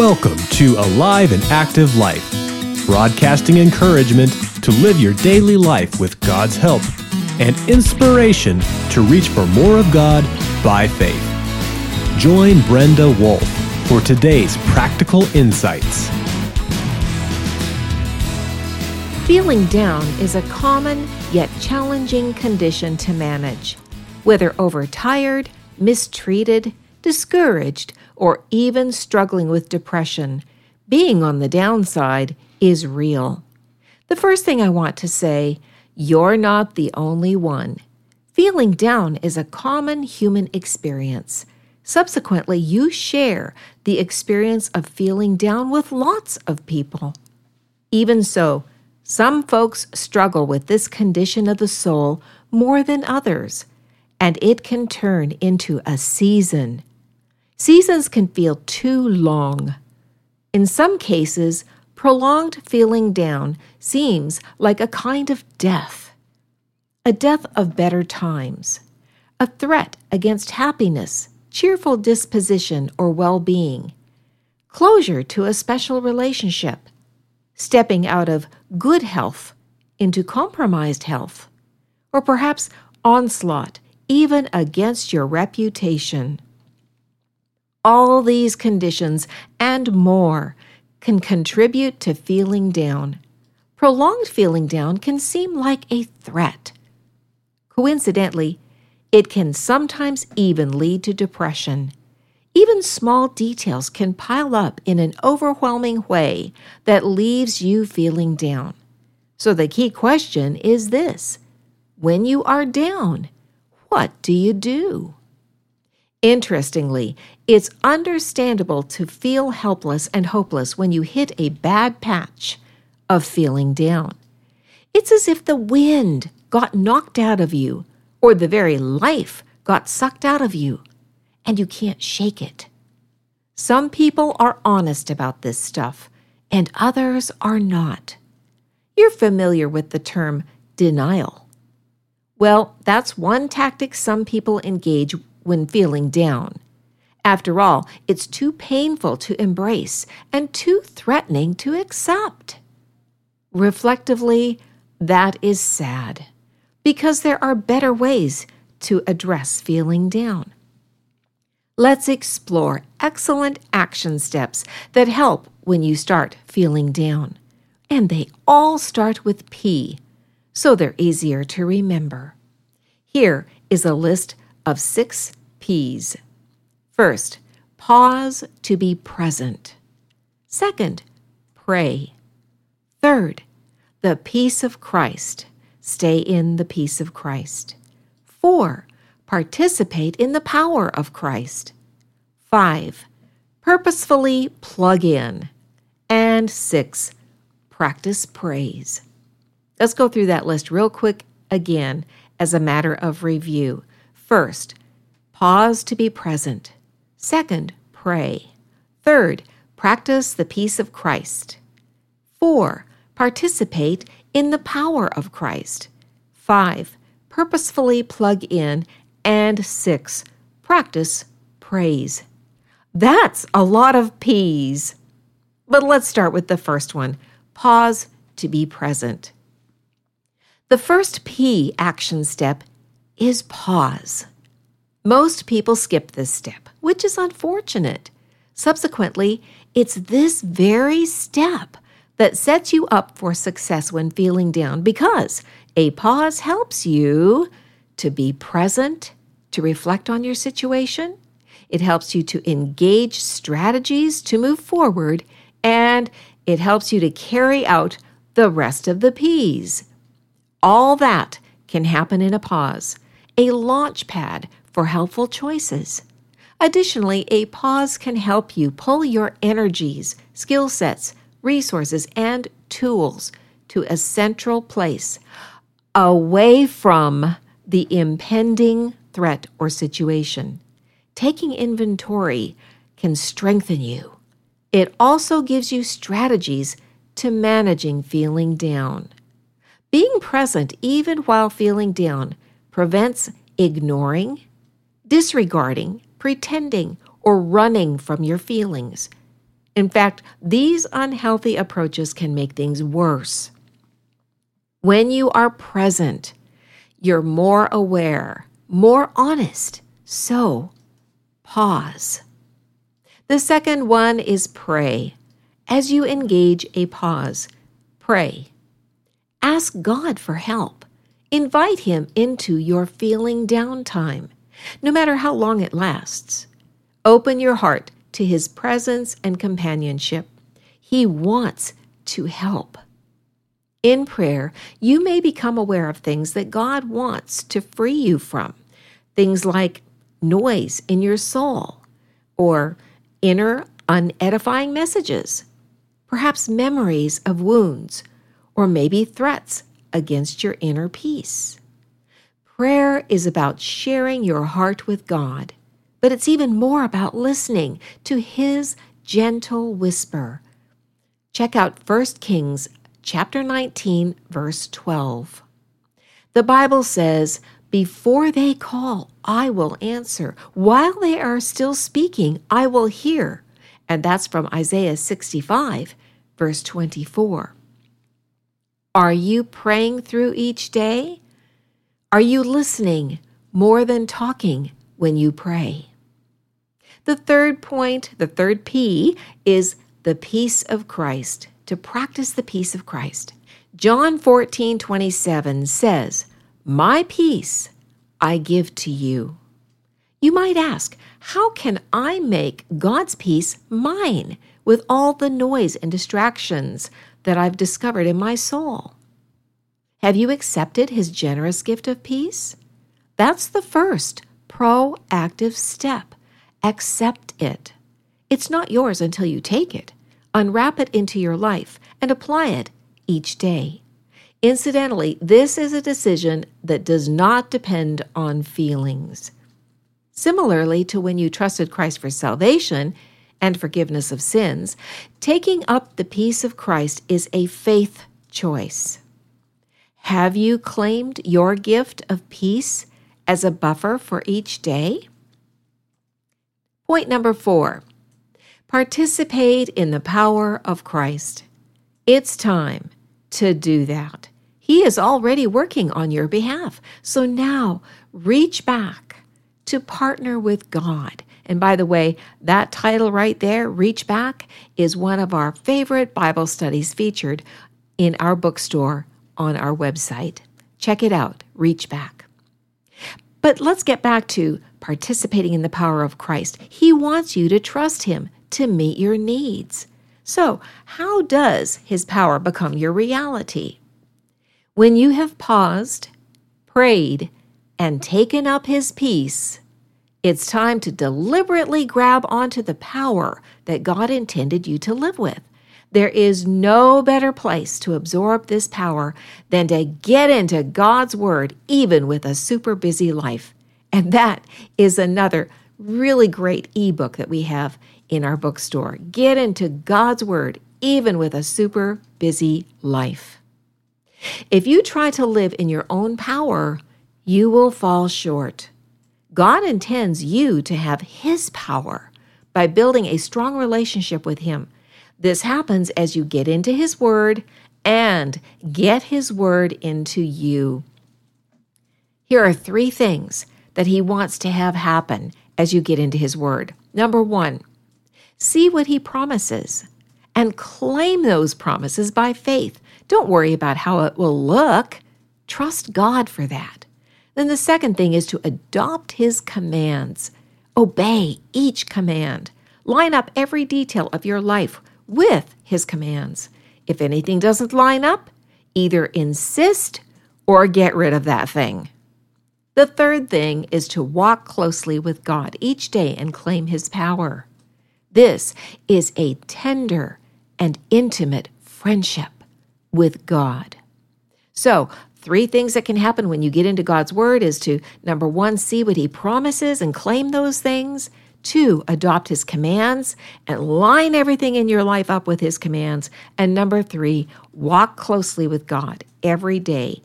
Welcome to Alive and Active Life, broadcasting encouragement to live your daily life with God's help and inspiration to reach for more of God by faith. Join Brenda Wolf for today's practical insights. Feeling down is a common yet challenging condition to manage. Whether overtired, mistreated, discouraged, or even struggling with depression, being on the downside is real. The first thing I want to say, you're not the only one. Feeling down is a common human experience. Subsequently, you share the experience of feeling down with lots of people. Even so, some folks struggle with this condition of the soul more than others, and it can turn into a season. Seasons can feel too long. In some cases, prolonged feeling down seems like a kind of death. A death of better times. A threat against happiness, cheerful disposition, or well-being. Closure to a special relationship. Stepping out of good health into compromised health. Or perhaps onslaught, even against your reputation. All these conditions and more can contribute to feeling down. Prolonged feeling down can seem like a threat. Coincidentally, it can sometimes even lead to depression. Even small details can pile up in an overwhelming way that leaves you feeling down. So the key question is this: when you are down, what do you do? Interestingly, it's understandable to feel helpless and hopeless when you hit a bad patch of feeling down. It's as if the wind got knocked out of you, or the very life got sucked out of you, and you can't shake it. Some people are honest about this stuff, and others are not. You're familiar with the term denial. Well, that's one tactic some people engage when feeling down. After all, it's too painful to embrace and too threatening to accept. Reflectively, that is sad, because there are better ways to address feeling down. Let's explore excellent action steps that help when you start feeling down. And they all start with P, so they're easier to remember. Here is a list of 6 P's. First, pause to be present. Second, pray. Third, the peace of Christ. Stay in the peace of Christ. 4, participate in the power of Christ. 5, purposefully plug in. And 6, practice praise. Let's go through that list real quick again as a matter of review. First, pause to be present. Second, pray. Third, practice the peace of Christ. 4, participate in the power of Christ. 5, purposefully plug in. And 6, practice praise. That's a lot of P's. But let's start with the first one, pause to be present. The first P action step is pause. Most people skip this step, which is unfortunate. Subsequently, it's this very step that sets you up for success when feeling down, because a pause helps you to be present, to reflect on your situation. It helps you to engage strategies to move forward, and it helps you to carry out the rest of the P's. All that can happen in a pause. A launch pad for helpful choices. Additionally, a pause can help you pull your energies, skill sets, resources, and tools to a central place, away from the impending threat or situation. Taking inventory can strengthen you. It also gives you strategies to managing feeling down. Being present even while feeling down prevents ignoring, disregarding, pretending, or running from your feelings. In fact, these unhealthy approaches can make things worse. When you are present, you're more aware, more honest. So, pause. The second one is pray. As you engage a pause, pray. Ask God for help. Invite Him into your feeling downtime, no matter how long it lasts. Open your heart to His presence and companionship. He wants to help. In prayer, you may become aware of things that God wants to free you from. Things like noise in your soul, or inner unedifying messages, perhaps memories of wounds, or maybe threats against your inner peace. Prayer is about sharing your heart with God, but it's even more about listening to His gentle whisper. Check out 1 Kings chapter 19, verse 12. The Bible says, "Before they call, I will answer. While they are still speaking, I will hear." And that's from Isaiah 65, verse 24. Are you praying through each day? Are you listening more than talking when you pray? The third point, the third P, is the peace of Christ, to practice the peace of Christ. John 14:27 says, "My peace I give to you." You might ask, how can I make God's peace mine with all the noise and distractions that I've discovered in my soul? Have you accepted His generous gift of peace? That's the first proactive step. Accept it. It's not yours until you take it. Unwrap it into your life and apply it each day. Incidentally, this is a decision that does not depend on feelings. Similarly to when you trusted Christ for salvation and forgiveness of sins, taking up the peace of Christ is a faith choice. Have you claimed your gift of peace as a buffer for each day? Point number 4, participate in the power of Christ. It's time to do that. He is already working on your behalf. So now reach back to partner with God. And by the way, that title right there, Reach Back, is one of our favorite Bible studies featured in our bookstore on our website. Check it out, Reach Back. But let's get back to participating in the power of Christ. He wants you to trust Him to meet your needs. So, how does His power become your reality? When you have paused, prayed, and taken up His peace, it's time to deliberately grab onto the power that God intended you to live with. There is no better place to absorb this power than to get into God's Word, even with a super busy life. And that is another really great ebook that we have in our bookstore. Get into God's Word, even with a super busy life. If you try to live in your own power, you will fall short. God intends you to have His power by building a strong relationship with Him. This happens as you get into His Word and get His Word into you. Here are 3 things that He wants to have happen as you get into His Word. Number 1, see what He promises and claim those promises by faith. Don't worry about how it will look. Trust God for that. Then the second thing is to adopt His commands. Obey each command. Line up every detail of your life with His commands. If anything doesn't line up, either insist or get rid of that thing. The third thing is to walk closely with God each day and claim His power. This is a tender and intimate friendship with God. So, 3 things that can happen when you get into God's Word is to, number 1, see what He promises and claim those things. 2, adopt His commands and line everything in your life up with His commands. And number 3, walk closely with God every day.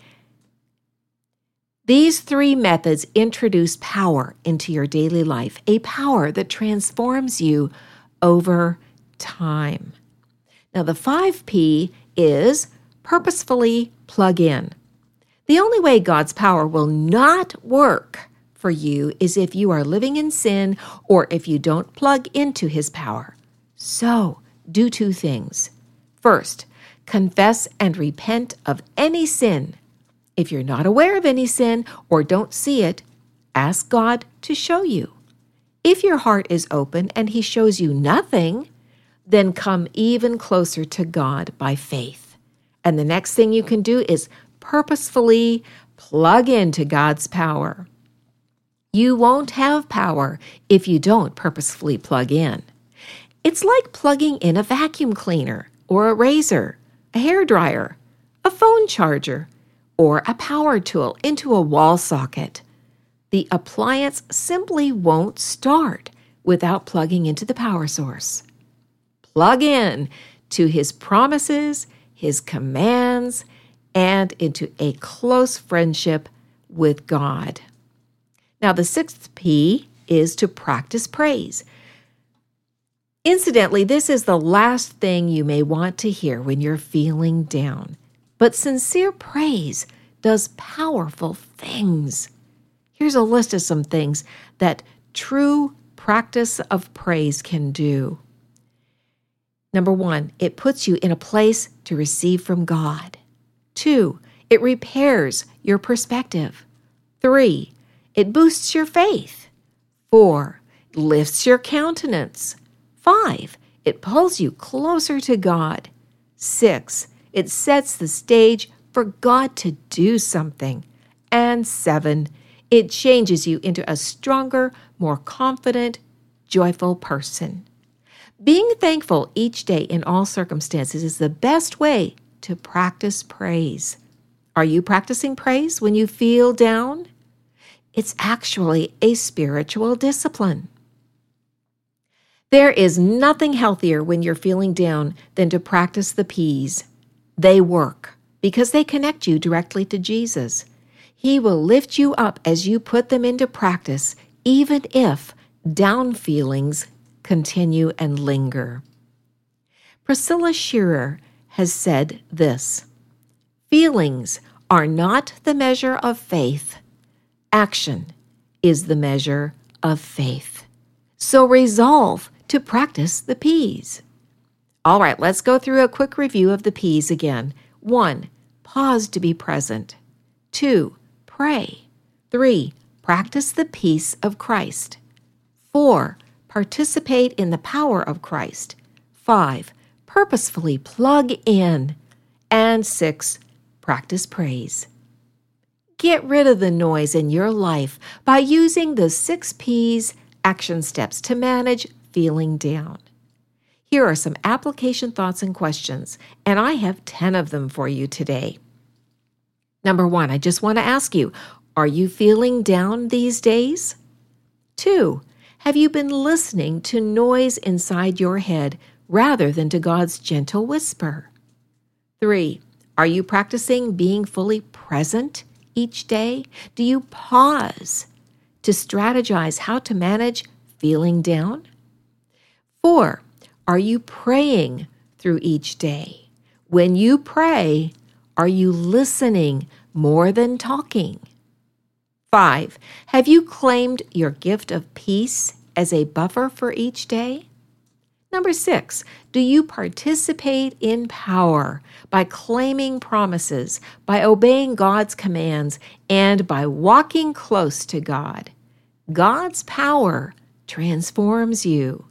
These 3 methods introduce power into your daily life, a power that transforms you over time. Now, the 5P is purposefully plug in. The only way God's power will not work for you is if you are living in sin or if you don't plug into His power. So, do two things. First, confess and repent of any sin. If you're not aware of any sin or don't see it, ask God to show you. If your heart is open and He shows you nothing, then come even closer to God by faith. And the next thing you can do is purposefully plug into God's power. You won't have power if you don't purposefully plug in. It's like plugging in a vacuum cleaner or a razor, a hairdryer, a phone charger, or a power tool into a wall socket. The appliance simply won't start without plugging into the power source. Plug in to His promises, His commands, and into a close friendship with God. Now, the 6th P is to practice praise. Incidentally, this is the last thing you may want to hear when you're feeling down. But sincere praise does powerful things. Here's a list of some things that true practice of praise can do. Number 1, it puts you in a place to receive from God. 2, it repairs your perspective. 3, it boosts your faith. 4, it lifts your countenance. 5, it pulls you closer to God. 6, it sets the stage for God to do something. And 7, it changes you into a stronger, more confident, joyful person. Being thankful each day in all circumstances is the best way to practice praise. Are you practicing praise when you feel down? It's actually a spiritual discipline. There is nothing healthier when you're feeling down than to practice the P's. They work because they connect you directly to Jesus. He will lift you up as you put them into practice, even if down feelings continue and linger. Priscilla Shirer has said this: "Feelings are not the measure of faith. Action is the measure of faith." So resolve to practice the P's. All right, let's go through a quick review of the P's again. 1, pause to be present. 2, pray. 3, practice the peace of Christ. 4, participate in the power of Christ. 5, purposefully plug in. And 6, practice praise. Get rid of the noise in your life by using the 6 P's action steps to manage feeling down. Here are some application thoughts and questions, and I have 10 of them for you today. Number 1, I just want to ask you, are you feeling down these days? 2, have you been listening to noise inside your head rather than to God's gentle whisper? 3, are you practicing being fully present each day? Do you pause to strategize how to manage feeling down? 4, are you praying through each day? When you pray, are you listening more than talking? 5, have you claimed your gift of peace as a buffer for each day? Number 6, do you participate in power by claiming promises, by obeying God's commands, and by walking close to God? God's power transforms you.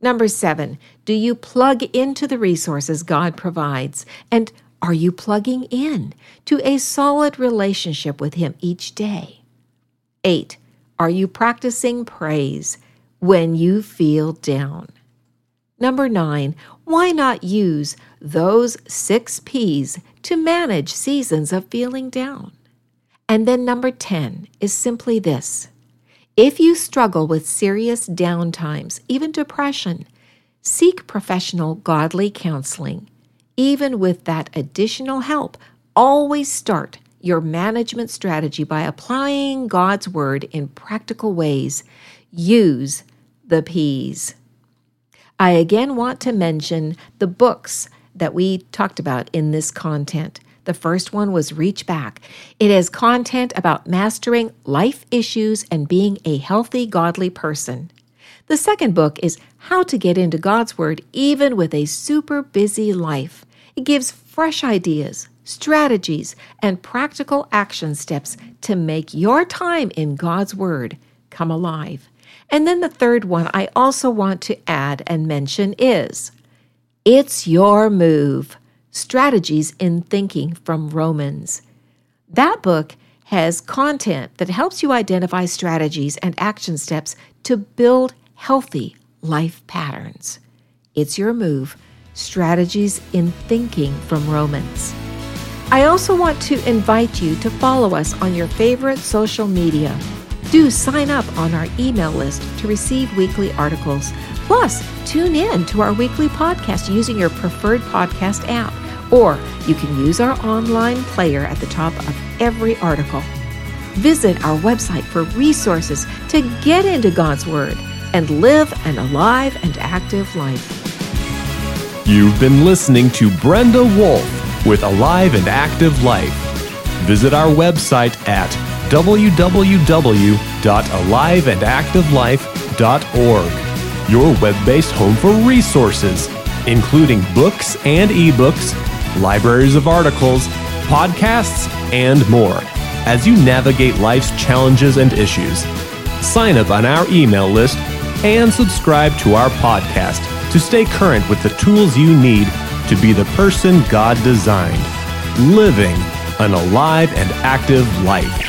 Number 7, do you plug into the resources God provides? And are you plugging in to a solid relationship with Him each day? 8, are you practicing praise when you feel down? Number 9, why not use those 6 P's to manage seasons of feeling down? And then number 10 is simply this: if you struggle with serious down times, even depression, seek professional godly counseling. Even with that additional help, always start your management strategy by applying God's Word in practical ways. Use the P's. I again want to mention the books that we talked about in this content. The first one was Reach Back. It has content about mastering life issues and being a healthy, godly person. The second book is How to Get into God's Word Even with a Super Busy Life. It gives fresh ideas, strategies, and practical action steps to make your time in God's Word come alive. And then the third one I also want to add and mention is It's Your Move, Strategies in Thinking from Romans. That book has content that helps you identify strategies and action steps to build healthy life patterns. It's Your Move, Strategies in Thinking from Romans. I also want to invite you to follow us on your favorite social media. Do sign up on our email list to receive weekly articles. Plus, tune in to our weekly podcast using your preferred podcast app, or you can use our online player at the top of every article. Visit our website for resources to get into God's Word and live an alive and active life. You've been listening to Brenda Wolf with Alive and Active Life. Visit our website at www.aliveandactivelife.org, your web-based home for resources, including books and ebooks, libraries of articles, podcasts, and more, as you navigate life's challenges and issues. Sign up on our email list and subscribe to our podcast to stay current with the tools you need to be the person God designed, living an alive and active life.